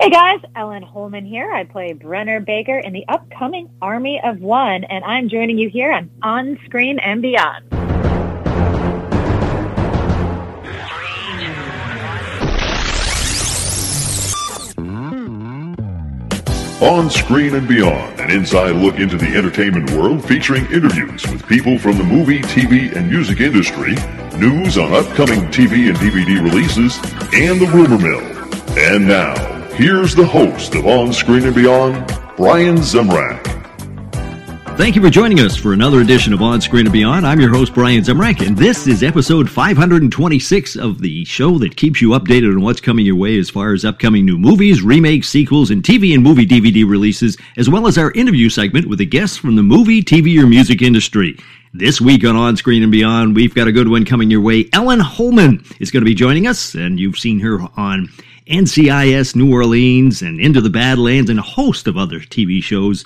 Hey guys, Ellen Hollman here. I play Brenner Baker in the upcoming Army of One, and I'm joining you here on Screen and Beyond. 3, 2, 1. On Screen and Beyond, an inside look into the entertainment world featuring interviews with people from the movie, TV, and music industry, news on upcoming TV and DVD releases, and the rumor mill. And now, here's the host of On Screen and Beyond, Brian Zemrak. Thank you for joining us for another edition of On Screen and Beyond. I'm your host, Brian Zemrak, and this is episode 526 of the show that keeps you updated on what's coming your way as far as upcoming new movies, remakes, sequels, and TV and movie DVD releases, as well as our interview segment with the guests from the movie, TV, or music industry. This week on Screen and Beyond, we've got a good one coming your way. Ellen Hollman is going to be joining us, and you've seen her on NCIS New Orleans and Into the Badlands and a host of other TV shows.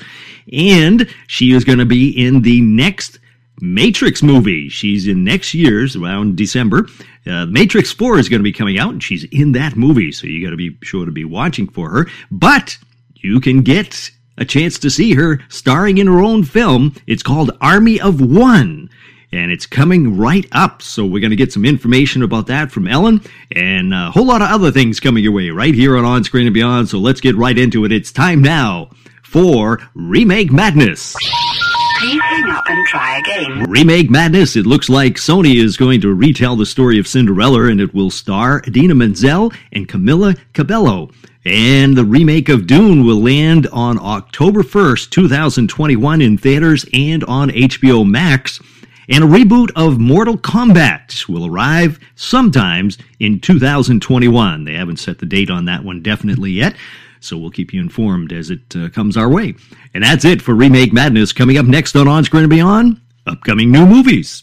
And she is going to be in the next Matrix movie. She's in next year's, around December. Matrix 4 is going to be coming out, and she's in that movie. So you got to be sure to be watching for her. But you can get a chance to see her starring in her own film. It's called Army of One, and it's coming right up. So we're going to get some information about that from Ellen, and a whole lot of other things coming your way right here on Screen and Beyond. So let's get right into it. It's time now for Remake Madness. Please hang up and try again. Remake Madness. It looks like Sony is going to retell the story of Cinderella, and it will star Idina Menzel and Camilla Cabello. And the remake of Dune will land on October 1st, 2021 in theaters and on HBO Max. And a reboot of Mortal Kombat will arrive sometimes in 2021. They haven't set the date on that one definitely yet, so we'll keep you informed as it comes our way. And that's it for Remake Madness. Coming up next on Screen and Beyond, upcoming new movies.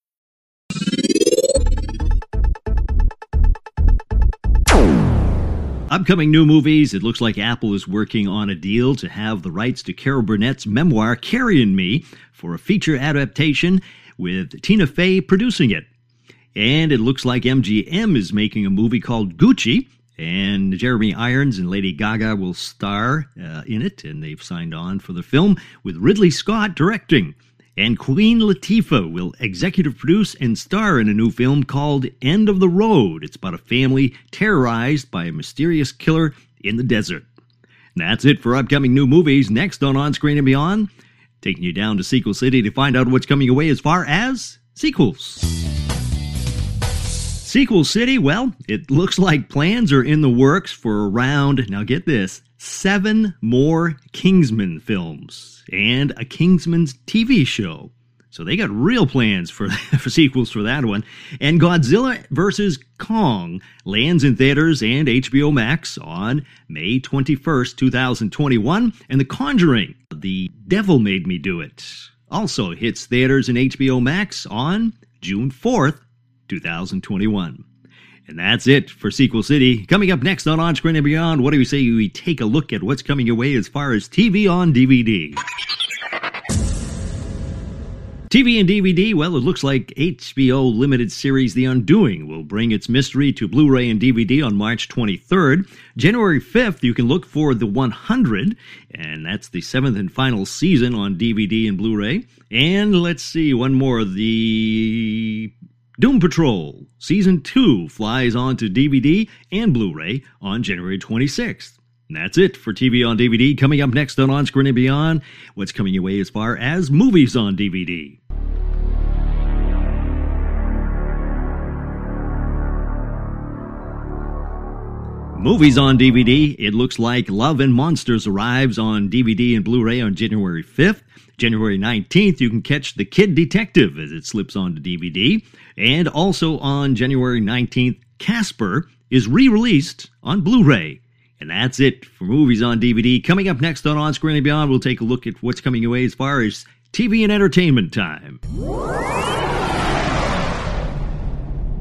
Upcoming new movies. It looks like Apple is working on a deal to have the rights to Carol Burnett's memoir, Carrie and Me, for a feature adaptation with Tina Fey producing it. And it looks like MGM is making a movie called Gucci, and Jeremy Irons and Lady Gaga will star in it, and they've signed on for the film with Ridley Scott directing. And Queen Latifah will executive produce and star in a new film called End of the Road. It's about a family terrorized by a mysterious killer in the desert. And that's it for upcoming new movies. Next on Screen and Beyond, taking you down to Sequel City to find out what's coming away as far as sequels. Sequel City, well, it looks like plans are in the works for around, now get this, 7 more Kingsman films and a Kingsman's TV show. So they got real plans for sequels for that one. And Godzilla vs. Kong lands in theaters and HBO Max on May 21st, 2021. And The Conjuring, The Devil Made Me Do It, also hits theaters and HBO Max on June 4th, 2021. And that's it for Sequel City. Coming up next on Screen and Beyond, what do we say we take a look at what's coming your way as far as TV on DVD? TV and DVD, well, it looks like HBO limited series The Undoing will bring its mystery to Blu-ray and DVD on March 23rd. January 5th, you can look for The 100, and that's the 7th and final season on DVD and Blu-ray. And let's see, one more, the Doom Patrol Season 2 flies onto DVD and Blu-ray on January 26th. And that's it for TV on DVD. Coming up next on Screen and Beyond, what's coming your way as far as movies on DVD. Movies on DVD. It looks like Love and Monsters arrives on DVD and Blu-ray on January 5th. January 19th, you can catch The Kid Detective as it slips onto DVD. And also on January 19th, Casper is re-released on Blu-ray. And that's it for Movies on DVD. Coming up next on Screen and Beyond, we'll take a look at what's coming your way as far as TV and entertainment time.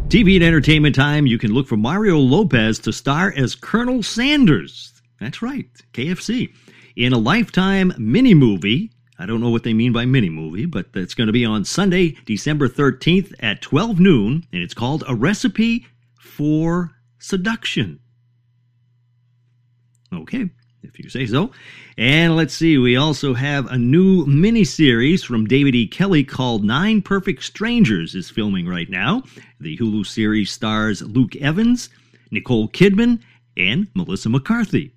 TV and entertainment time, you can look for Mario Lopez to star as Colonel Sanders. That's right, KFC. In a Lifetime mini-movie. I don't know what they mean by mini-movie, but it's going to be on Sunday, December 13th at 12 noon, and it's called A Recipe for Seduction. Okay, if you say so. And let's see, we also have a new miniseries from David E. Kelly called 9 Perfect Strangers is filming right now. The Hulu series stars Luke Evans, Nicole Kidman, and Melissa McCarthy.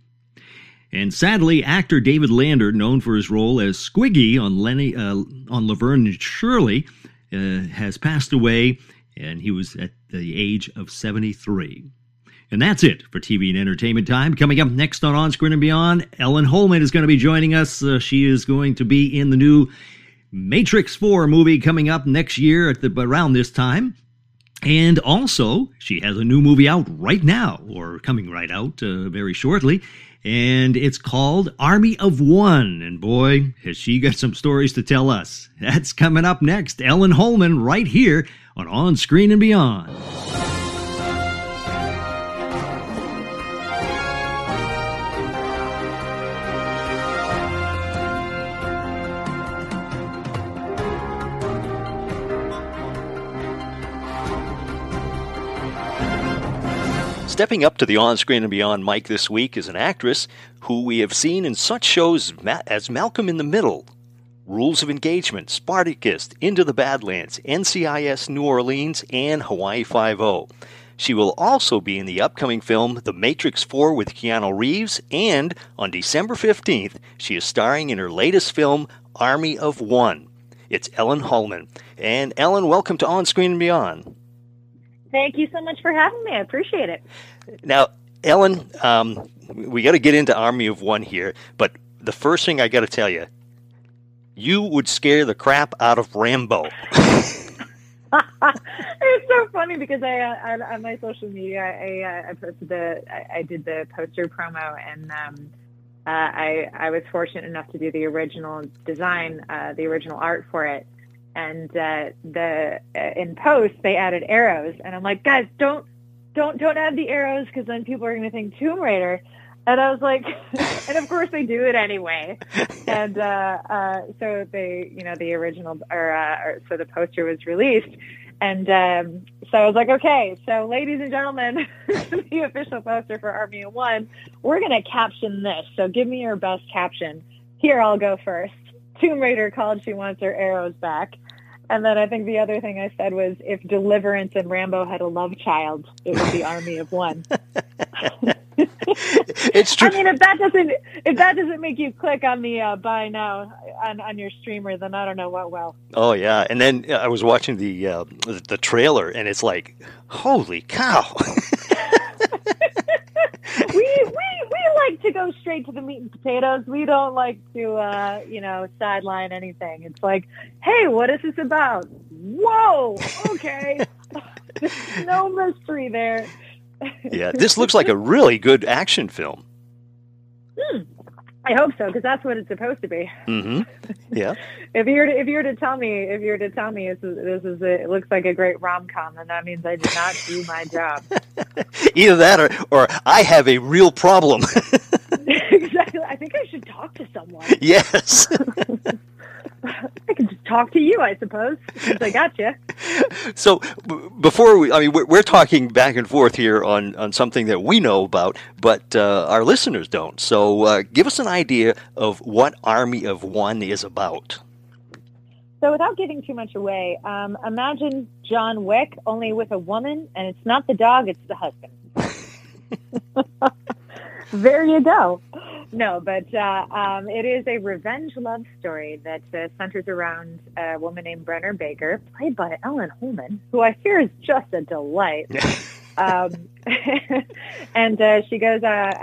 And sadly, actor David Lander, known for his role as Squiggy on Laverne and Shirley, has passed away, and he was at the age of 73. And that's it for TV and entertainment time. Coming up next on Screen and Beyond, Ellen Hollman is going to be joining us. She is going to be in the new Matrix 4 movie coming up next year at around this time. And also, she has a new movie out right now, or coming right out very shortly. And it's called Army of One. And boy, has she got some stories to tell us. That's coming up next. Ellen Hollman right here on Screen and Beyond. Stepping up to the On Screen and Beyond mic this week is an actress who we have seen in such shows as Malcolm in the Middle, Rules of Engagement, Spartacus, Into the Badlands, NCIS New Orleans, and Hawaii Five-0. She will also be in the upcoming film The Matrix 4 with Keanu Reeves, and on December 15th, she is starring in her latest film, Army of One. It's Ellen Hollman. And Ellen, welcome to On Screen and Beyond. Thank you so much for having me. I appreciate it. Now, Ellen, we got to get into Army of One here, but the first thing I got to tell you, you would scare the crap out of Rambo. It's so funny because I on my social media, I posted I did the poster promo, and I was fortunate enough to do the original design, the original art for it. And in post they added arrows, and I'm like, guys, don't add the arrows because then people are going to think Tomb Raider. And I was like, and of course they do it anyway. And so they, you know, the original, or so the poster was released, and so I was like, okay, so ladies and gentlemen, the official poster for Army of One, we're going to caption this. So give me your best caption. Here, I'll go first. Tomb Raider called. She wants her arrows back. And then I think the other thing I said was, if Deliverance and Rambo had a love child, it would be Army of One. It's true. I mean, if that doesn't make you click on the buy now on your streamer, then I don't know what will. Oh yeah, and then I was watching the trailer, and it's like, holy cow. We like to go straight to the meat and potatoes. We don't like to, sideline anything. It's like, hey, what is this about? Whoa, okay. There's no mystery there. Yeah, this looks like a really good action film. I hope so, because that's what it's supposed to be. Mm-hmm. Yeah. If you're to tell me this is it looks like a great rom-com, then that means I did not do my job. Either that, or I have a real problem. Exactly. I think I should talk to someone. Yes. I can just talk to you, I suppose, since I got you. So before we're talking back and forth here on something that we know about, but our listeners don't. So give us an idea of what Army of One is about. So without giving too much away, imagine John Wick, only with a woman, and it's not the dog, it's the husband. There you go. No, but it is a revenge love story that centers around a woman named Brenner Baker, played by Ellen Hollman, who I hear is just a delight. And she goes out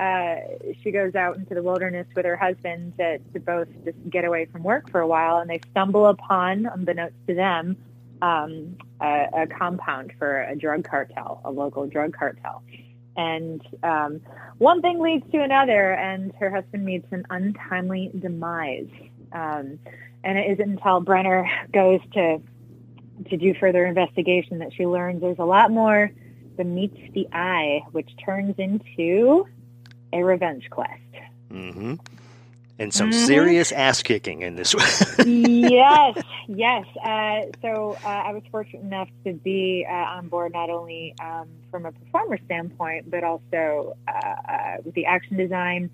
into the wilderness with her husband to both just get away from work for a while, and they stumble upon, unbeknownst to them, a compound for a drug cartel, a local drug cartel. And one thing leads to another, and her husband meets an untimely demise. And it isn't until Brenner goes to do further investigation that she learns there's a lot more than meets the eye, which turns into a revenge quest. Mm-hmm. And some serious ass-kicking in this one. Yes. So I was fortunate enough to be on board not only from a performer standpoint, but also with the action design,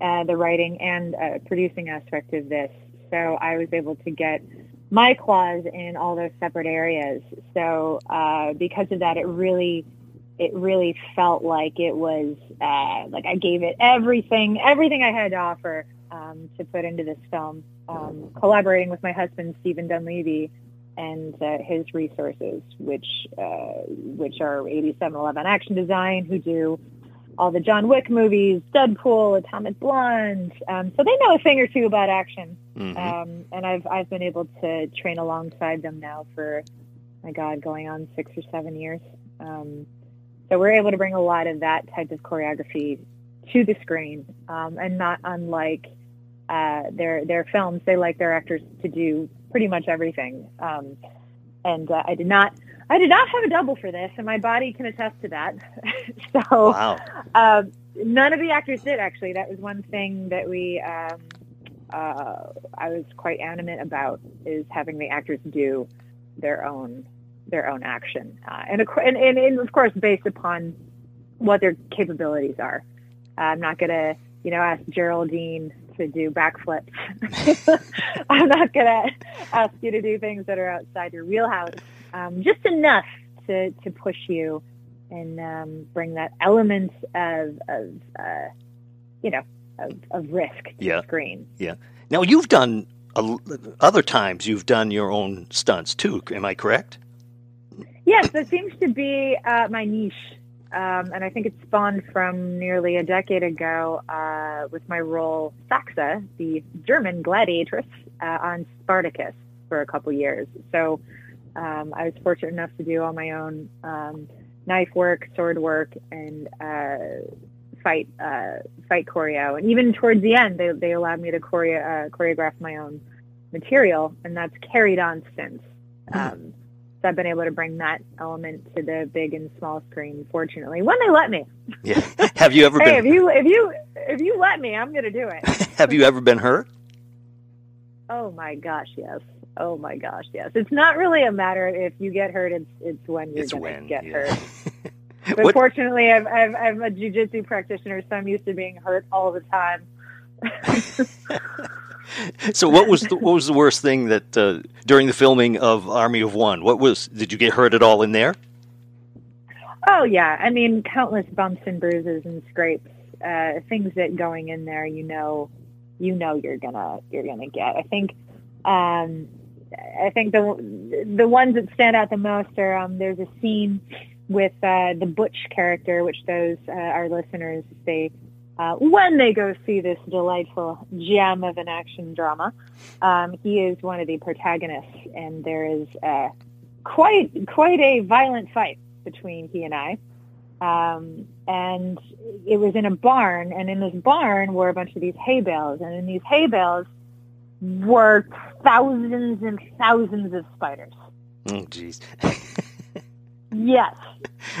the writing, and producing aspect of this. So I was able to get my claws in all those separate areas. So because of that, it really felt like it was like I gave it everything I had to offer to put into this film, collaborating with my husband, Stephen Dunleavy, and his resources, which are 8711 Action Design, who do all the John Wick movies, Deadpool, Atomic Blonde. So they know a thing or two about action. Mm-hmm. And I've been able to train alongside them now for, my God, going on 6 or 7 years. So we're able to bring a lot of that type of choreography to the screen, and not unlike their films. They like their actors to do pretty much everything. And I did not have a double for this, and my body can attest to that. So wow. None of the actors did, actually. That was one thing that I was quite adamant about, is having the actors do their own action. And of course, based upon what their capabilities are. I'm not going to, ask Geraldine to do backflips. I'm not going to ask you to do things that are outside your wheelhouse. Just enough to push you and bring that element of risk to the screen. Yeah. Now, you've done other times. You've done your own stunts too. Am I correct? Yes, that seems to be my niche. And I think it spawned from nearly a decade ago with my role Saxa, the German gladiatress, on Spartacus for a couple years. So I was fortunate enough to do all my own knife work, sword work, and fight choreo. And even towards the end, they allowed me to choreograph my own material, and that's carried on since. So I've been able to bring that element to the big and small screen, fortunately, when they let me. Yeah. Have you ever been? Hey, if you let me, I'm going to do it. Have you ever been hurt? Oh my gosh, yes. It's not really a matter of if you get hurt; it's when you're going to get hurt. But fortunately, I'm a jiu-jitsu practitioner, so I'm used to being hurt all the time. So what was the worst thing that during the filming of Army of One? Did you get hurt at all in there? Oh yeah, I mean countless bumps and bruises and scrapes, things that going in there you're gonna get. I think the ones that stand out the most are there's a scene with the Butch character, which those our listeners when they go see this delightful gem of an action drama, he is one of the protagonists, and there is quite a violent fight between he and I. And it was in a barn, and in this barn were a bunch of these hay bales, and in these hay bales were thousands and thousands of spiders. Oh, jeez. Yes.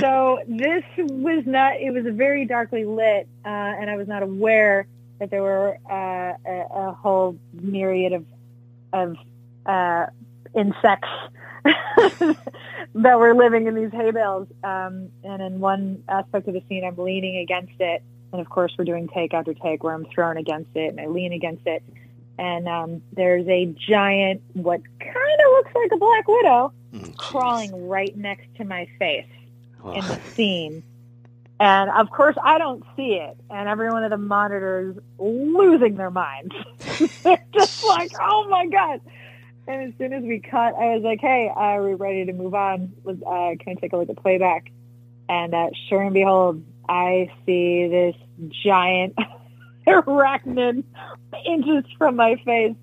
So this was not, it was very darkly lit, and I was not aware that there were a whole myriad of insects that were living in these hay bales. And in one aspect of the scene, I'm leaning against it. And of course, we're doing take after take where I'm thrown against it and I lean against it. And there's a giant, what kind of looks like a black widow, crawling right next to my face in the scene. And, of course, I don't see it. And everyone at the monitor is losing their minds. They're just like, oh, my God. And as soon as we cut, I was like, hey, are we ready to move on? Can I take a look at playback? And sure and behold, I see this giant arachnid inches from my face.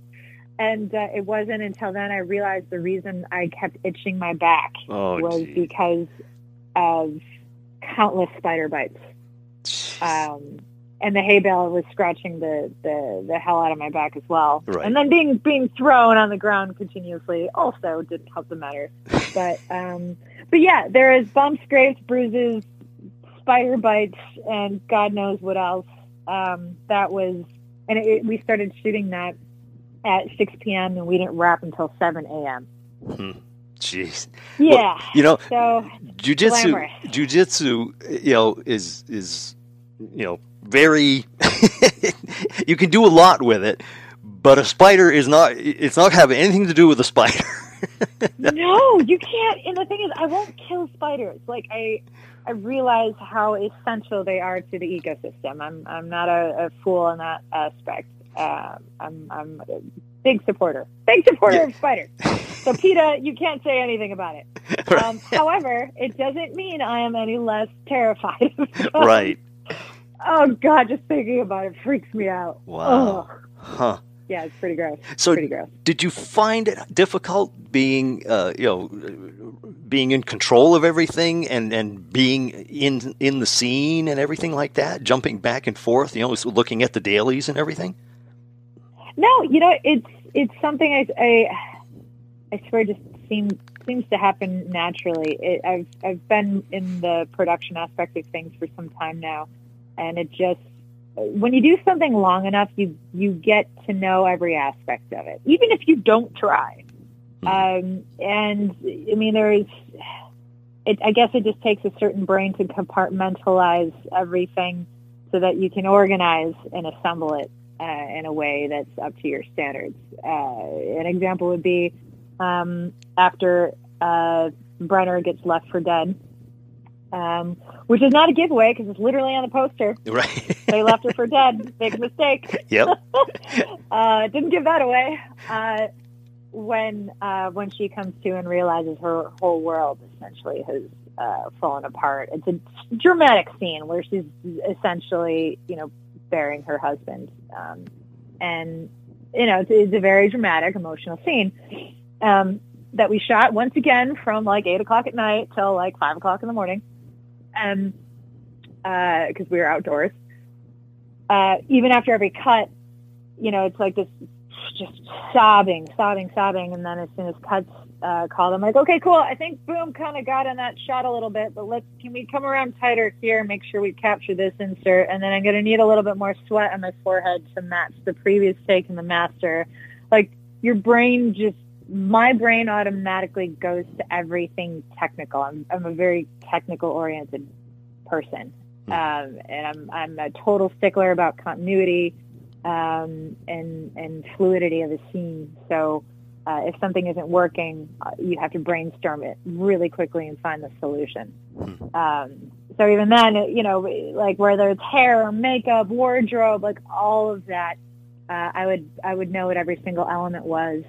And it wasn't until then I realized the reason I kept itching my back was because of countless spider bites. And the hay bale was scratching the hell out of my back as well. Right. And then being thrown on the ground continuously also didn't help the matter. But yeah, there is bumps, scrapes, bruises, spider bites, and God knows what else. We started shooting that at 6 p.m. and we didn't wrap until 7 a.m. Hmm. Jeez. Yeah. Well, so jiu-jitsu, is very, you can do a lot with it, but a spider is not, it's not having anything to do with a spider. No, you can't. And the thing is, I won't kill spiders. Like I realize how essential they are to the ecosystem. I'm not a fool in that aspect. I'm a big supporter of spiders. So PETA, you can't say anything about it. However, it doesn't mean I am any less terrified. Right. Oh, God, just thinking about it freaks me out. Wow. Ugh. Huh. Yeah, it's pretty gross. So did you find it difficult being in control of everything and being in the scene and everything like that, jumping back and forth, looking at the dailies and everything? No, it's something I swear just seems to happen naturally. I've been in the production aspect of things for some time now. And it just, when you do something long enough, you get to know every aspect of it, even if you don't try. And I mean, I guess it just takes a certain brain to compartmentalize everything so that you can organize and assemble it in a way that's up to your standards. An example would be after Brenner gets left for dead. Which is not a giveaway because it's literally on the poster. Right. They left her for dead. Big mistake. Yep. Didn't give that away. When she comes to and realizes her whole world essentially has fallen apart, it's a dramatic scene where she's essentially, burying her husband. And, it's a very dramatic, emotional scene. That we shot once again from 8:00 at night till 5:00 in the morning. Cause we were outdoors. Even after every cut, it's like this just sobbing. And then as soon as cuts, called, I'm like, okay, cool. I think boom kind of got on that shot a little bit, but can we come around tighter here and make sure we capture this insert? And then I'm going to need a little bit more sweat on my forehead to match the previous take and the master. My brain automatically goes to everything technical. I'm a very technical-oriented person, and I'm a total stickler about continuity and fluidity of a scene. So if something isn't working, you have to brainstorm it really quickly and find the solution. So even then, whether it's hair, makeup, wardrobe, all of that, I would know what every single element was.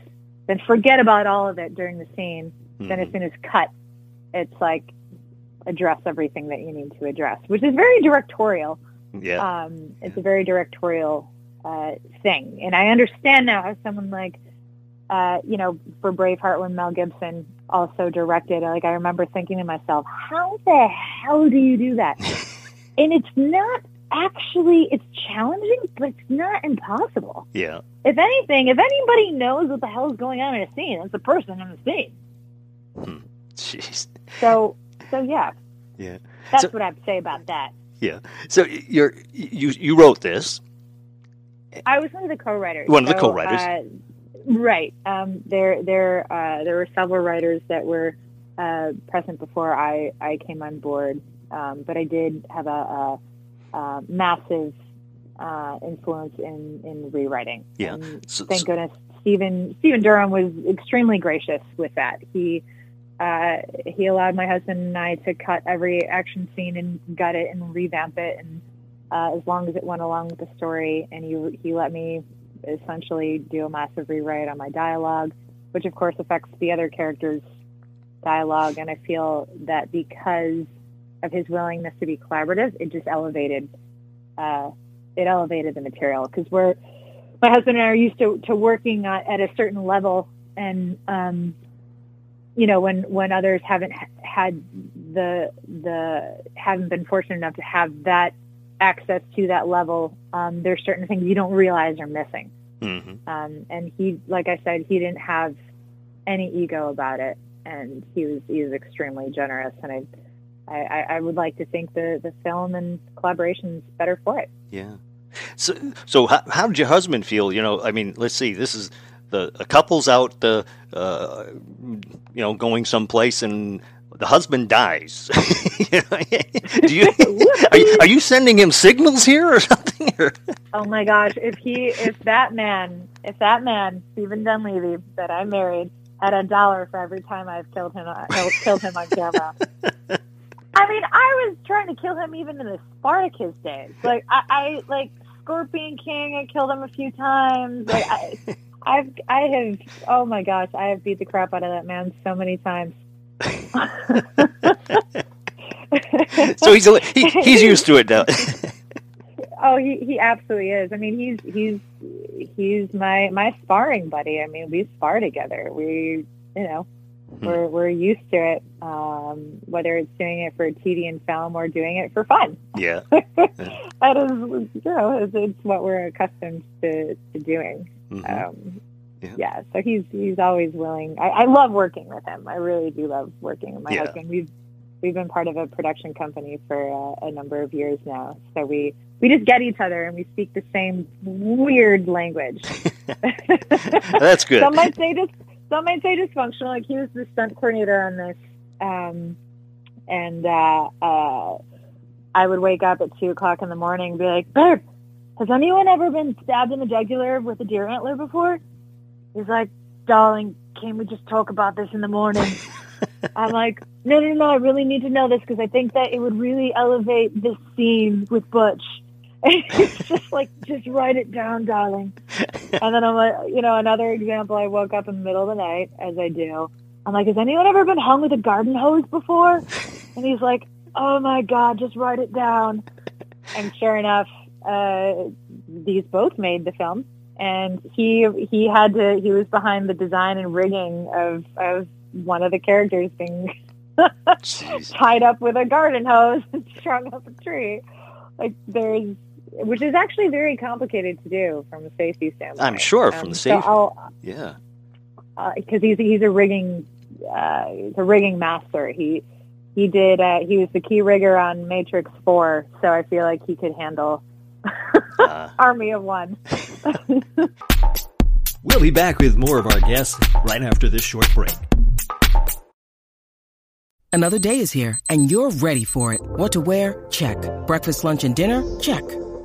Then forget about all of it during the scene. Mm-hmm. Then as soon as cut, it's address everything that you need to address, which is very directorial. Yeah. It's a very directorial thing. And I understand now how someone for Braveheart when Mel Gibson also directed, I remember thinking to myself, how the hell do you do that? And it's not actually, it's challenging, but it's not impossible. Yeah. If anything, if anybody knows what the hell is going on in a scene, it's the person in the scene. Jeez. So yeah. Yeah. That's what I'd say about that. Yeah. So you wrote this. I was one of the co-writers. Right. There were several writers that were present before I came on board, but I did have a massive influence in rewriting. Yeah. Thank goodness Stephen Durham was extremely gracious with that. He allowed my husband and I to cut every action scene and gut it and revamp it, and as long as it went along with the story. And he let me essentially do a massive rewrite on my dialogue, which of course affects the other characters' dialogue. And I feel that because of his willingness to be collaborative, it just elevated the material, because my husband and I are used to working at a certain level, and when others haven't been fortunate enough to have that access to that level, there's certain things you don't realize are missing. Mm-hmm. And he, like I said, he didn't have any ego about it, and he was extremely generous, and I would like to think the film and collaboration's better for it. Yeah. So how did your husband feel? I mean, let's see. This is a couple's out, going someplace, and the husband dies. Are you sending him signals here or something? Oh my gosh! If that man, Stephen Dunleavy, that I married, had $1 for every time I've killed him on camera. I mean, I was trying to kill him even in the Spartacus days. Like I like Scorpion King. I killed him a few times. Like I have. Oh my gosh! I have beat the crap out of that man so many times. So he's used to it now. Oh, he absolutely is. I mean, he's my sparring buddy. I mean, we spar together. We're used to it, whether it's doing it for a TV and film or doing it for fun. Yeah. That is, it's what we're accustomed to doing. Mm-hmm. Yeah, so he's always willing. I love working with him. I really do love working with my husband. We've been part of a production company for a number of years now, so we just get each other and we speak the same weird language. That's good. Some might say dysfunctional. Like, he was the stunt coordinator on this, and I would wake up at 2:00 in the morning and be like, "Babe, has anyone ever been stabbed in the jugular with a deer antler before?" He's like, "Darling, can we just talk about this in the morning?" I'm like, no, I really need to know this, because I think that it would really elevate this scene with Butch. It's just like, just write it down, darling. And then I'm like, another example, I woke up in the middle of the night, as I do. I'm like, "Has anyone ever been hung with a garden hose before?" And he's like, "Oh my God, just write it down." And sure enough, these both made the film. And he was behind the design and rigging of one of the characters being tied up with a garden hose and strung up a tree. Like, which is actually very complicated to do from a safety standpoint. I'm sure from the safety. So yeah. Because he's a rigging master. He was the key rigger on Matrix 4, so I feel like he could handle Army of One. We'll be back with more of our guests right after this short break. Another day is here, and you're ready for it. What to wear? Check. Breakfast, lunch, and dinner? Check.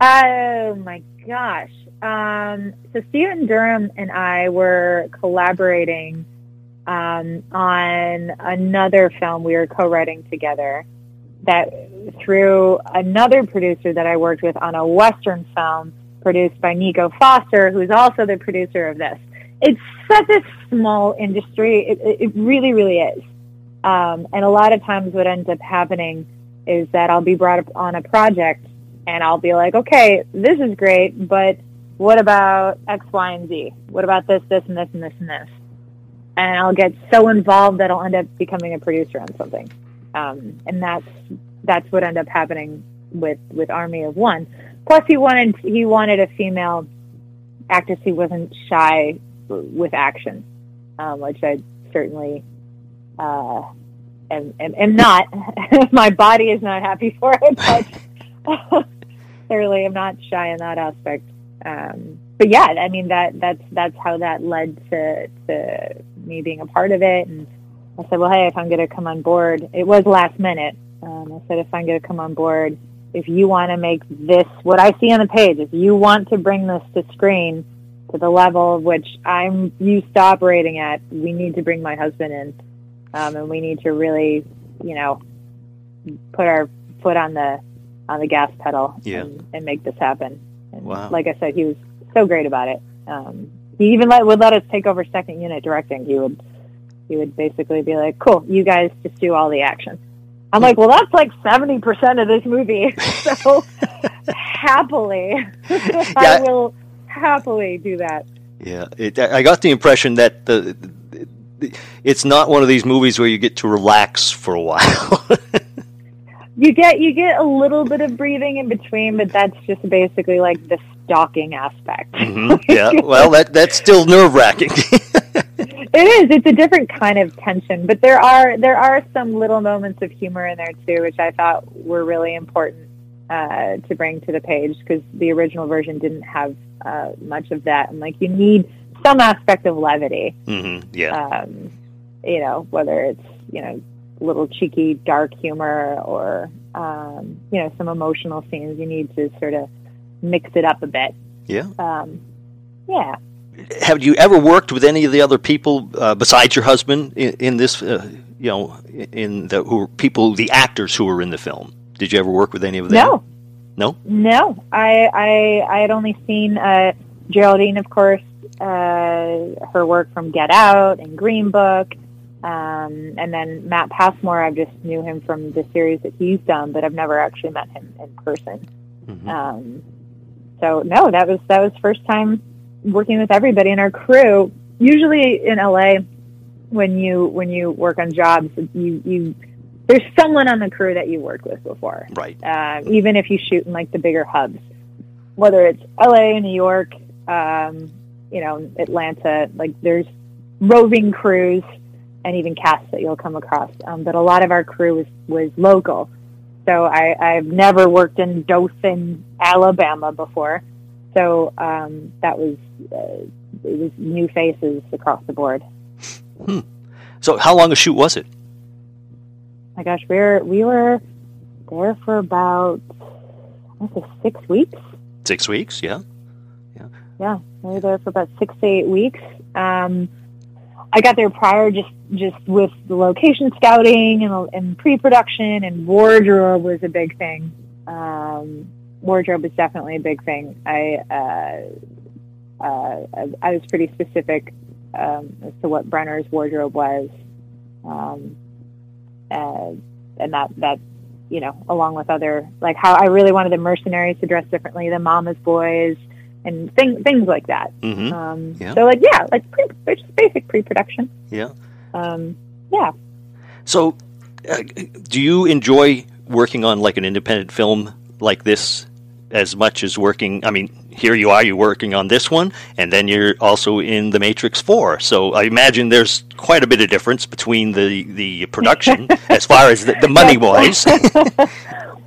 Oh, my gosh. So Stephen Durham and I were collaborating on another film we were co-writing together, that through another producer that I worked with on a Western film produced by Nico Foster, who's also the producer of this. It's such a small industry. It really, really is. And a lot of times what ends up happening is that I'll be brought up on a project and I'll be like, "Okay, this is great, but what about X, Y, and Z? What about this, this, and this, and this, and this?" And I'll get so involved that I'll end up becoming a producer on something. And that's what ended up happening with Army of One. Plus, he wanted a female actress who wasn't shy with action, which I certainly am not. My body is not happy for it, but clearly I'm not shy in that aspect. But yeah, I mean that's how that led to me being a part of it, and I said, well, hey, if I'm going to come on board, it was last minute. I said, if I'm going to come on board, if you want to make this, what I see on the page, if you want to bring this to screen to the level which I'm used to operating at, we need to bring my husband in. And we need to really, you know, put our foot on the gas pedal and make this happen. And like I said, he was so great about it. He even would let us take over second unit directing. He would basically be like, cool, you guys just do all the action. I'm like, well, that's like 70% of this movie. So I will happily do that. Yeah, I got the impression that it's not one of these movies where you get to relax for a while. You get a little bit of breathing in between, but that's just basically like the stalking aspect. Mm-hmm. Yeah, well, that's still nerve-wracking. It is. It's a different kind of tension, but there are some little moments of humor in there too, which I thought were really important to bring to the page, because the original version didn't have much of that, and like you need some aspect of levity. Mm-hmm. Yeah. You know, whether it's, you know, little cheeky dark humor or you know, some emotional scenes, you need to sort of mix it up a bit. Yeah. Yeah. Have you ever worked with any of the other people besides your husband in this? You know, the actors who were in the film. Did you ever work with any of them? No. I had only seen Geraldine, of course, her work from Get Out and Green Book. And then Matt Passmore, I just knew him from the series that he's done, but I've never actually met him in person. Mm-hmm. So no, that was first time working with everybody in our crew. Usually in LA, when you work on jobs, you there's someone on the crew that you worked with before, right? Even if you shoot in like the bigger hubs, whether it's LA, New York, you know, Atlanta, like there's roving crews. And even casts that you'll come across. But a lot of our crew was local. So I've never worked in Dothan, Alabama before. So that was, it was new faces across the board. Hmm. So how long a shoot was it? My gosh, we were there for about, I think, 6 weeks. 6 weeks, yeah. Yeah, we were there for about 6 to 8 weeks. I got there prior just with the location scouting and pre-production, and wardrobe was a big thing. Wardrobe is definitely a big thing. I was pretty specific as to what Brenner's wardrobe was, and that you know, along with other, like how I really wanted the mercenaries to dress differently, the mama's boys. And things like that. Mm-hmm. So, like, yeah, like just basic pre-production. Yeah. Yeah. So, do you enjoy working on like an independent film like this as much as working? I mean, here you're working on this one, and then you're also in the Matrix 4. So, I imagine there's quite a bit of difference between the production as far as the money wise.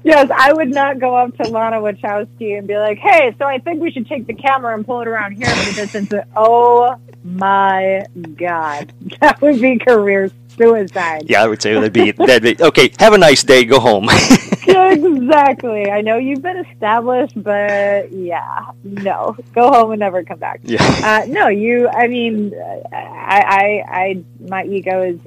Yes, I would not go up to Lana Wachowski and be like, hey, so I think we should take the camera and pull it around here for the distance. Oh, my God. That would be career suicide. Yeah, I would say that'd be okay, have a nice day, go home. Exactly. I know you've been established, but yeah, no. Go home and never come back. Yeah. No, my ego is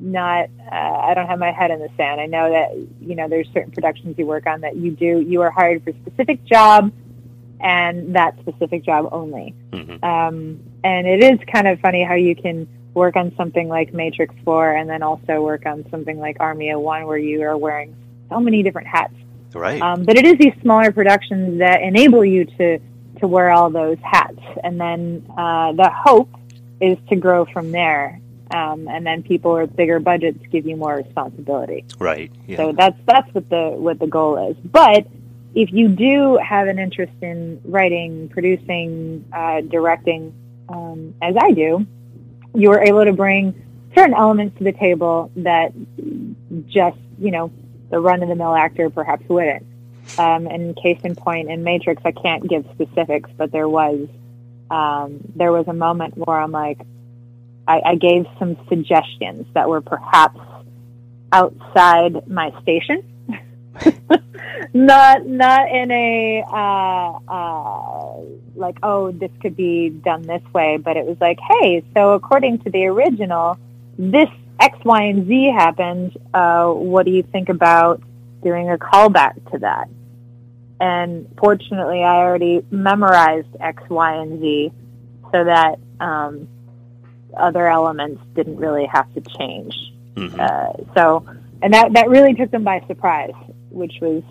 not, I don't have my head in the sand. I know that, you know, there's certain productions you work on that you are hired for a specific job and that specific job only. Mm-hmm. And it is kind of funny how you can work on something like Matrix 4 and then also work on something like Army of One where you are wearing so many different hats. Right. But it is these smaller productions that enable you to wear all those hats. And then the hope is to grow from there. And then people with bigger budgets give you more responsibility. Right. Yeah. So that's what the goal is. But if you do have an interest in writing, producing, directing, as I do, you are able to bring certain elements to the table that just, you know, the run-of-the-mill actor perhaps wouldn't. And case in point, in Matrix, I can't give specifics, but there was a moment where I'm like, I gave some suggestions that were perhaps outside my station, not in a like, oh, this could be done this way, but it was like, hey, so according to the original, this X, Y, and Z happened. What do you think about doing a callback to that? And fortunately, I already memorized X, Y, and Z, so that other elements didn't really have to change. Mm-hmm. And that really took them by surprise, which was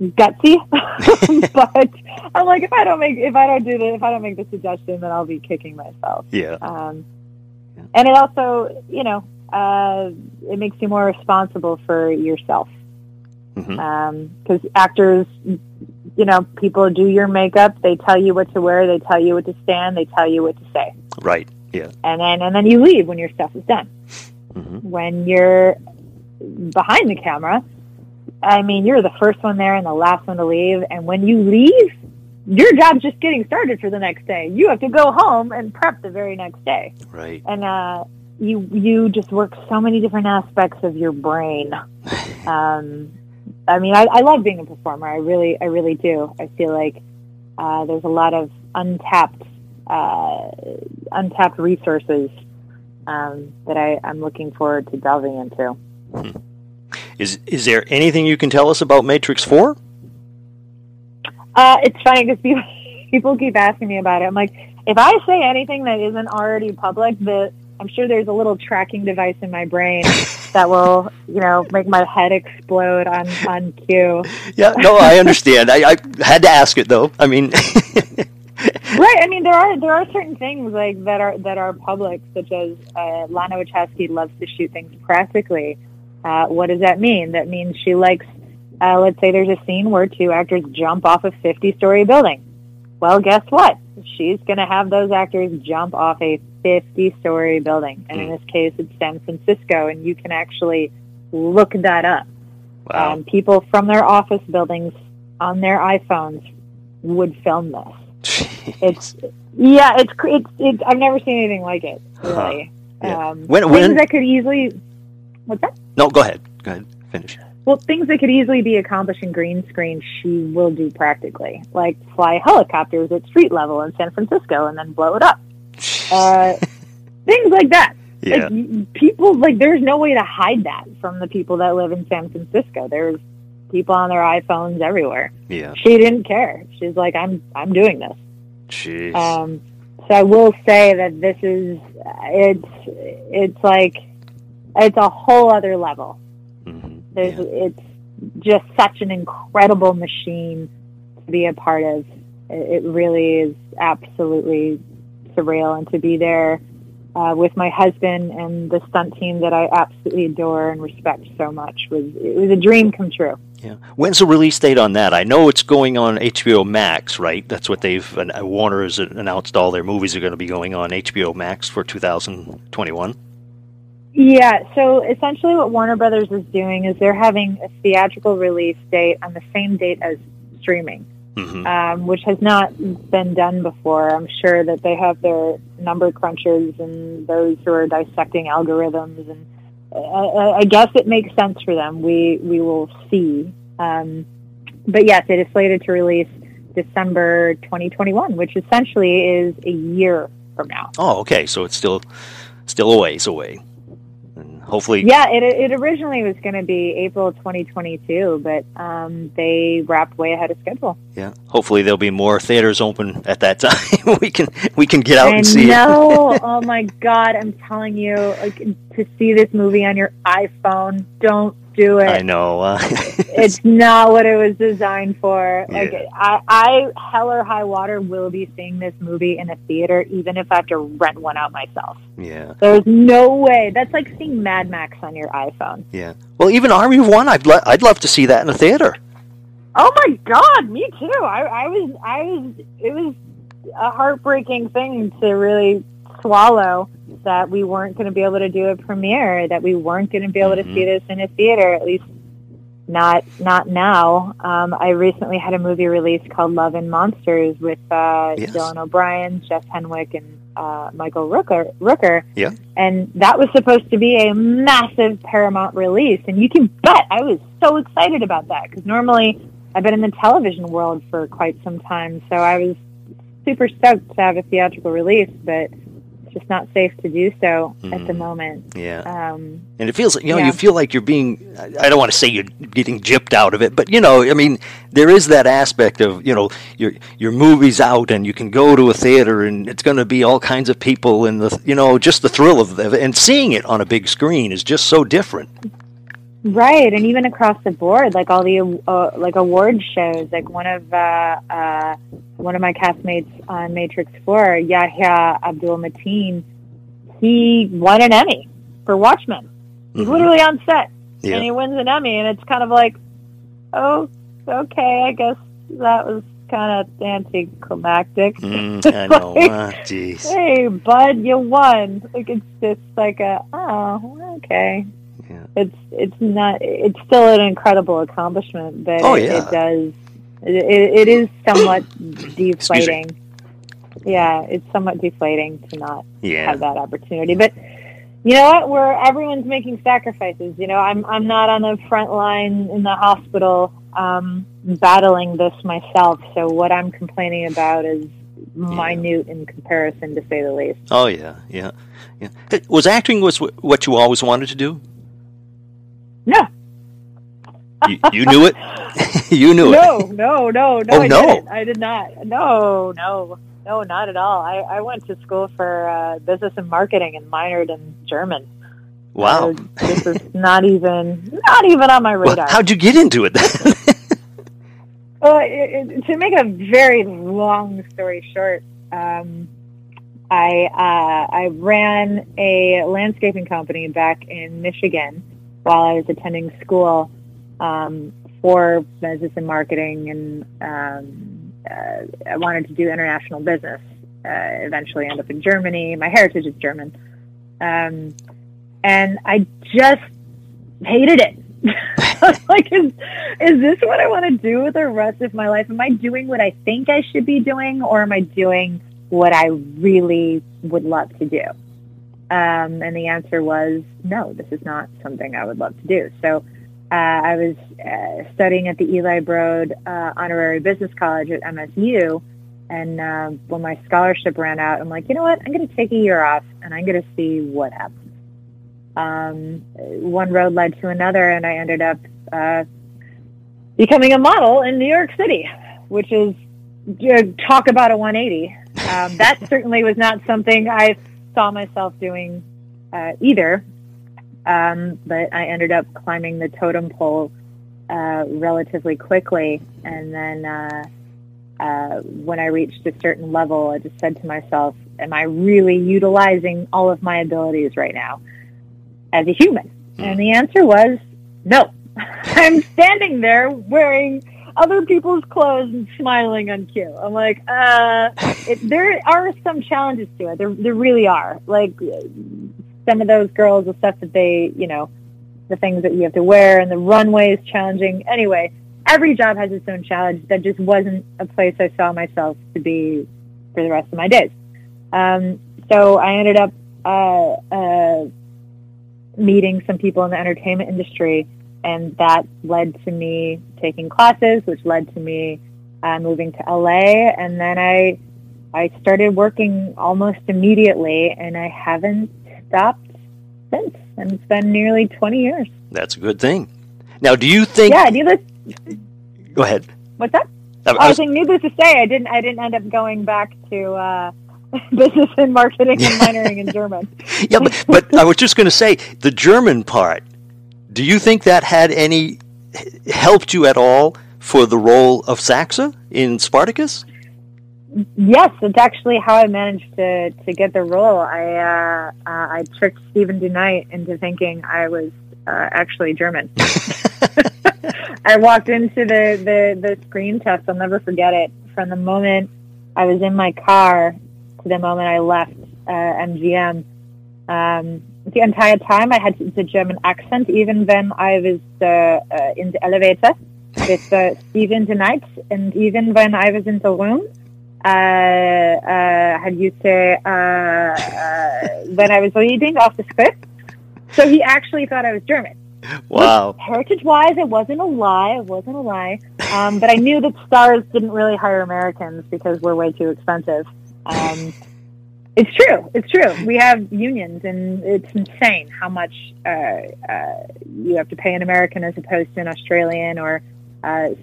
gutsy. But I'm like, if I don't make the suggestion, then I'll be kicking myself. Yeah. And it also, it makes you more responsible for yourself. Mm-hmm. 'Cause actors, people do your makeup, they tell you what to wear, they tell you what to stand, they tell you what to say. Right. Yeah. And then you leave when your stuff is done. Mm-hmm. When you're behind the camera, I mean, you're the first one there and the last one to leave. And when you leave, your job's just getting started for the next day. You have to go home and prep the very next day. Right. And you just work so many different aspects of your brain. I mean, I love being a performer. I really do. I feel like there's a lot of untapped resources that I'm looking forward to delving into. Is there anything you can tell us about Matrix 4? It's funny because people keep asking me about it. I'm like, if I say anything that isn't already public, I'm sure there's a little tracking device in my brain that will, make my head explode on cue. Yeah, no, I understand. I had to ask it though. I mean, right? I mean, there are certain things like that are public, such as Lana Wachowski loves to shoot things practically. What does that mean? That means she likes. Let's say there's a scene where two actors jump off a 50-story building. Well, guess what? She's going to have those actors jump off a 50-story building. And in this case, it's San Francisco, and you can actually look that up. Wow. People from their office buildings on their iPhones would film this. It's I've never seen anything like it, really. Huh. Yeah. Things that could easily... What's that? No, go ahead. Finish. Well, things that could easily be accomplished in green screen, she will do practically. Like fly helicopters at street level in San Francisco and then blow it up. Things like that. Yeah. Like, people, like, there's no way to hide that from the people that live in San Francisco. There's people on their iPhones everywhere. Yeah. She didn't care. She's like, I'm doing this. Jeez. So I will say that this is, it's like, it's a whole other level. Mm-hmm. It's just such an incredible machine to be a part of. It really is absolutely surreal, and to be there with my husband and the stunt team that I absolutely adore and respect so much was a dream come true. Yeah. When's the release date on that? I know it's going on HBO Max, right? That's what Warner has announced. All their movies are going to be going on HBO Max for 2021. Yeah, so essentially what Warner Brothers is doing is they're having a theatrical release date on the same date as streaming, mm-hmm. Which has not been done before. I'm sure that they have their number crunchers and those who are dissecting algorithms, and I guess it makes sense for them. We will see. But yes, it is slated to release December 2021, which essentially is a year from now. Oh, okay, so it's still a ways away. Hopefully, yeah. It originally was going to be April 2022, but they wrapped way ahead of schedule. Yeah, hopefully there'll be more theaters open at that time. we can get out and see it. Oh my God, I'm telling you, like, to see this movie on your iPhone, don't do it. I know, it's not what it was designed for. Yeah. Like, I hell or high water will be seeing this movie in a theater, even if I have to rent one out myself. Yeah, there's no way. That's like seeing Mad Max on your iPhone. Yeah, well, even Army of One, I'd love to see that in a theater. Oh my God, me too. I was. It was a heartbreaking thing to really swallow, that we weren't going to be able to do a premiere, that we weren't going to be able to see this in a theater, at least not now. I recently had a movie released called Love and Monsters with Dylan O'Brien, Jeff Henwick, and Michael Rooker. Yeah. And that was supposed to be a massive Paramount release. And you can bet I was so excited about that, because normally I've been in the television world for quite some time. So I was super stoked to have a theatrical release, but it's just not safe to do so at the moment. Yeah. And it feels like, you feel like you're being, I don't want to say you're getting gypped out of it, but, I mean, there is that aspect of, your movie's out and you can go to a theater and it's going to be all kinds of people and, just the thrill of it. And seeing it on a big screen is just so different. Right. And even across the board, like all the award shows, like one of my castmates on Matrix 4, Yahya Abdul-Mateen, he won an Emmy for Watchmen. He's literally on set, and he wins an Emmy, and it's kind of like, oh, okay, I guess that was kind of anticlimactic. I know. Jeez. Hey, bud, you won. Like, it's just like okay. Yeah. It's not. It's still an incredible accomplishment, but it does. It is somewhat deflating. Yeah, it's somewhat deflating to not have that opportunity. But you know what? Everyone's making sacrifices. I'm not on the front line in the hospital battling this myself. So what I'm complaining about is minute in comparison, to say the least. Oh yeah. Was acting what you always wanted to do? No. You knew it? No. I did not. No, not at all. I went to school for business and marketing and minored in German. Wow. So this is not even on my radar. Well, how'd you get into it then? To make a very long story short, I ran a landscaping company back in Michigan while I was attending school, for business and marketing, and I wanted to do international business. Eventually end up in Germany. My heritage is German. And I just hated it. I was like, is this what I want to do with the rest of my life? Am I doing what I think I should be doing, or am I doing what I really would love to do? And the answer was, no, this is not something I would love to do. So I was studying at the Eli Broad Honorary Business College at MSU, and when my scholarship ran out, I'm like, you know what? I'm going to take a year off, and I'm going to see what happens. One road led to another, and I ended up becoming a model in New York City, which is, talk about a 180. That certainly was not something I saw myself doing either. But I ended up climbing the totem pole relatively quickly. And then when I reached a certain level, I just said to myself, am I really utilizing all of my abilities right now as a human? And the answer was no. I'm standing there wearing other people's clothes and smiling on cue. I'm like, there are some challenges to it. There really are. Like, some of those girls, the stuff that they, the things that you have to wear, and the runway is challenging. Anyway, every job has its own challenge. That just wasn't a place I saw myself to be for the rest of my days. So I ended up meeting some people in the entertainment industry, and that led to me taking classes, which led to me moving to LA, and then I started working almost immediately, and I haven't stopped since, and it's been nearly 20 years. That's a good thing. Now, do you think... Yeah, go ahead. What's that? I was saying, needless to say, I didn't end up going back to business and marketing and minoring in German. Yeah, but I was just going to say, the German part, do you think that helped you at all for the role of Saxa in Spartacus? Yes, it's actually how I managed to get the role. I tricked Stephen Dunleavy into thinking I was actually German. I walked into the screen test. I'll never forget it. From the moment I was in my car to the moment I left MGM, the entire time I had the German accent, even when I was in the elevator with Stephen Dunleavy, and even when I was in the room. when I was reading off the script. So he actually thought I was German. Wow. Heritage-wise, it wasn't a lie. But I knew that stars didn't really hire Americans because we're way too expensive. It's true. We have unions, and it's insane how much you have to pay an American as opposed to an Australian or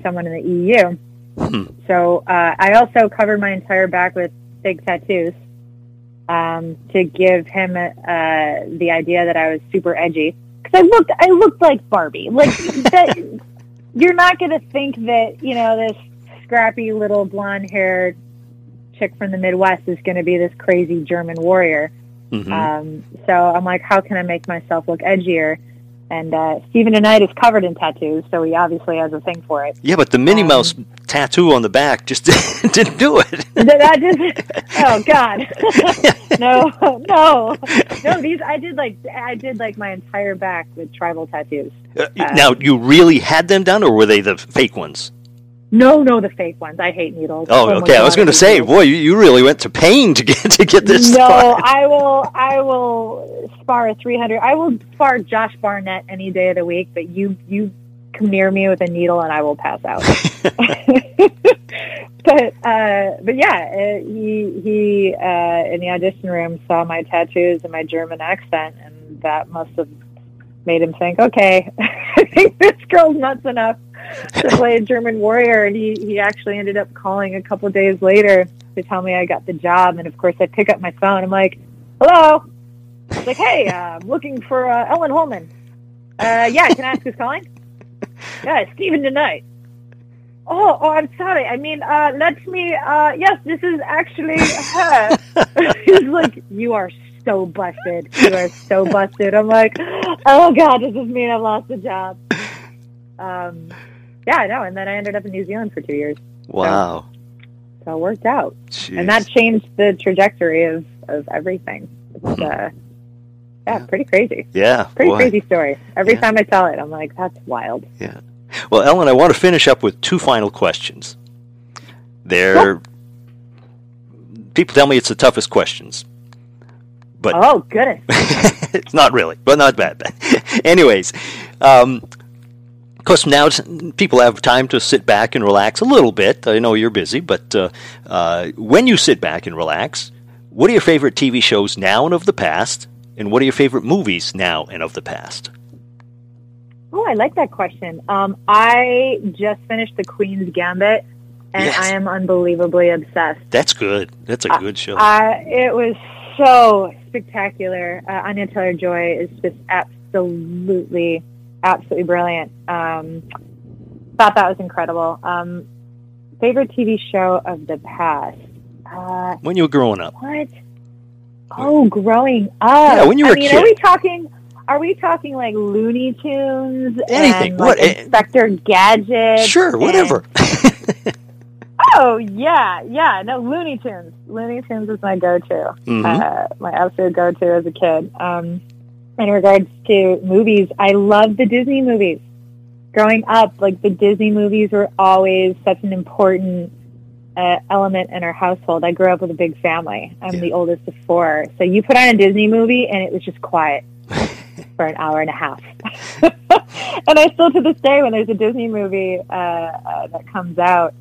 someone in the EU. So I also covered my entire back with big tattoos to give him the idea that I was super edgy. Because I looked like Barbie. Like that, you're not going to think that, you know, this scrappy little blonde-haired chick from the Midwest is going to be this crazy German warrior. Mm-hmm. So I'm like, how can I make myself look edgier? And Stephen tonight is covered in tattoos, so he obviously has a thing for it. Yeah, but the Minnie Mouse tattoo on the back just didn't do it. That just, oh God, no. These I did like my entire back with tribal tattoos. Now you really had them done, or were they the fake ones? No, the fake ones. I hate needles. Oh, okay. I was going to say, boy, you really went to pain to get this. No, started. I will spar a 300. I will spar Josh Barnett any day of the week. But you come near me with a needle, and I will pass out. But yeah, he in the audition room saw my tattoos and my German accent, and that must have made him think, okay, I think this girl's nuts enough to play a German warrior. And he actually ended up calling a couple days later to tell me I got the job. And of course I pick up my phone. I'm like, hello. It's like, hey, I'm looking for Ellen Hollman. Yeah, can I ask who's calling? Yeah, it's Stephen tonight. Oh, I'm sorry. I mean, let me, yes, this is actually her. He's like, you are so busted. You are so busted. I'm like, oh God, does this mean I've lost the job? Yeah, I know. And then I ended up in New Zealand for 2 years. Wow. So it worked out. Jeez. And that changed the trajectory of everything. It's, yeah, pretty crazy. Yeah. Pretty crazy story. Every time I tell it, I'm like, that's wild. Yeah. Well, Ellen, I want to finish up with two final questions. People tell me it's the toughest questions. But oh, goodness. It's not really, but not bad. Anyways, of course, now people have time to sit back and relax a little bit. I know you're busy, but when you sit back and relax, what are your favorite TV shows now and of the past, and what are your favorite movies now and of the past? Oh, I like that question. I just finished The Queen's Gambit, and yes. I am unbelievably obsessed. That's good. That's a good show. It was so spectacular. Anya Taylor-Joy is just absolutely brilliant. Thought that was incredible. Favorite TV show of the past? When you were growing up. What? Oh, growing up. Yeah, when you were a kid. Are we talking like Looney Tunes? Anything. And like Inspector Gadget? Sure, whatever. Oh, yeah, yeah. No, Looney Tunes. Looney Tunes is my go-to. Mm-hmm. My absolute go-to as a kid. In regards to movies, I love the Disney movies. Growing up, like, the Disney movies were always such an important element in our household. I grew up with a big family. I'm the oldest of four. So you put on a Disney movie, and it was just quiet for an hour and a half. And I still, to this day, when there's a Disney movie that comes out,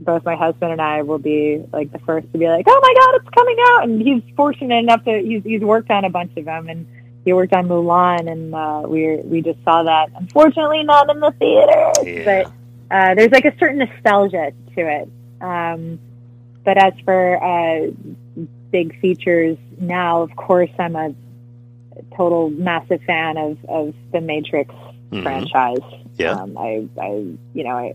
both my husband and I will be like the first to be like, oh my God, it's coming out. And he's fortunate enough that he's worked on a bunch of them, and he worked on Mulan, and we just saw that, unfortunately not in the theaters, but there's like a certain nostalgia to it. But as for big features now, of course, I'm a total massive fan of the Matrix franchise. Yeah. I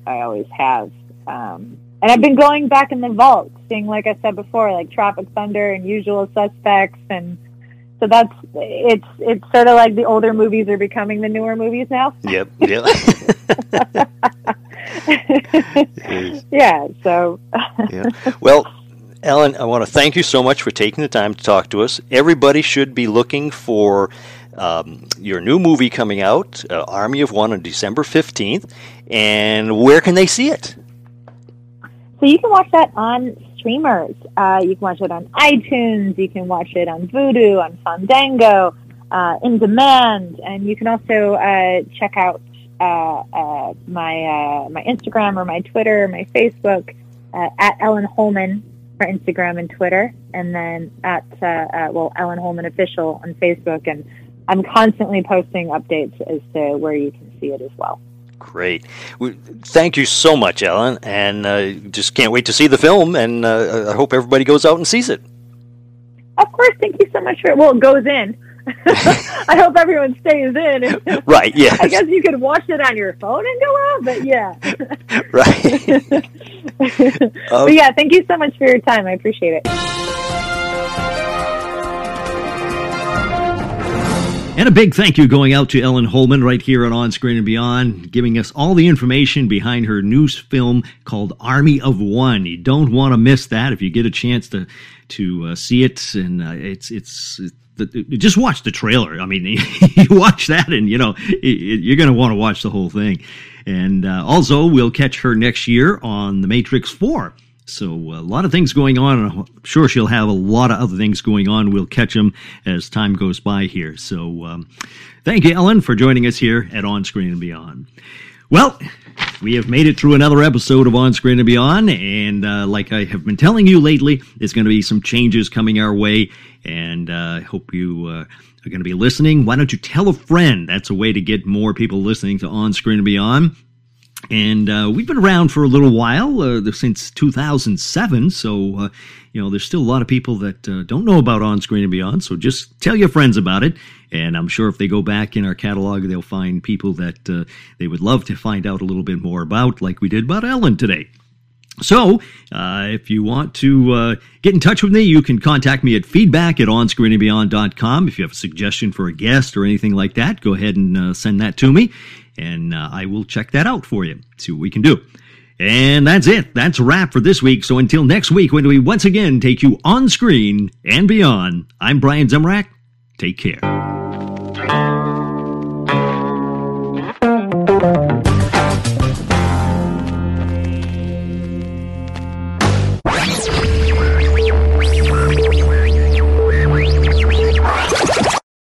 always have. And I've been going back in the vault, seeing, like I said before, like Tropic Thunder and Usual Suspects, and so that's it's sort of like the older movies are becoming the newer movies now. Yep. Yep. Yeah. So. Yeah. Well, Ellen, I want to thank you so much for taking the time to talk to us. Everybody should be looking for your new movie coming out, Army of One, on December 15th. And where can they see it? So you can watch that on streamers. You can watch it on iTunes. You can watch it on Vudu, on Fandango, in demand. And you can also check out my Instagram or my Twitter, my Facebook, at Ellen Hollman for Instagram and Twitter, and then at Ellen Hollman Official on Facebook. And I'm constantly posting updates as to where you can see it as well. Great. Thank you so much, Ellen, and just can't wait to see the film, and I hope everybody goes out and sees it. Of course. Thank you so much for it. Well, it goes in. I hope everyone stays in. Right, yes. I guess you could watch it on your phone and go out, but yeah. Right. But yeah, thank you so much for your time. I appreciate it. And a big thank you going out to Ellen Hollman right here on Screen and Beyond, giving us all the information behind her new film called Army of One. You don't want to miss that if you get a chance to see it. And just watch the trailer. I mean, you watch that and, you know, you're going to want to watch the whole thing. And also, we'll catch her next year on The Matrix 4. So a lot of things going on. I'm sure she'll have a lot of other things going on. We'll catch them as time goes by here. So thank you, Ellen, for joining us here at On Screen and Beyond. Well, we have made it through another episode of On Screen and Beyond. And like I have been telling you lately, there's going to be some changes coming our way. And I hope you are going to be listening. Why don't you tell a friend? That's a way to get more people listening to On Screen and Beyond. And we've been around for a little while, since 2007, so, there's still a lot of people that don't know about On Screen and Beyond, so just tell your friends about it, and I'm sure if they go back in our catalog, they'll find people that they would love to find out a little bit more about, like we did about Ellen today. So, if you want to get in touch with me, you can contact me at feedback@onscreenandbeyond.com. If you have a suggestion for a guest or anything like that, go ahead and send that to me, and I will check that out for you, see what we can do. And that's it. That's a wrap for this week. So until next week, when we once again take you on screen and beyond, I'm Brian Zemrak. Take care.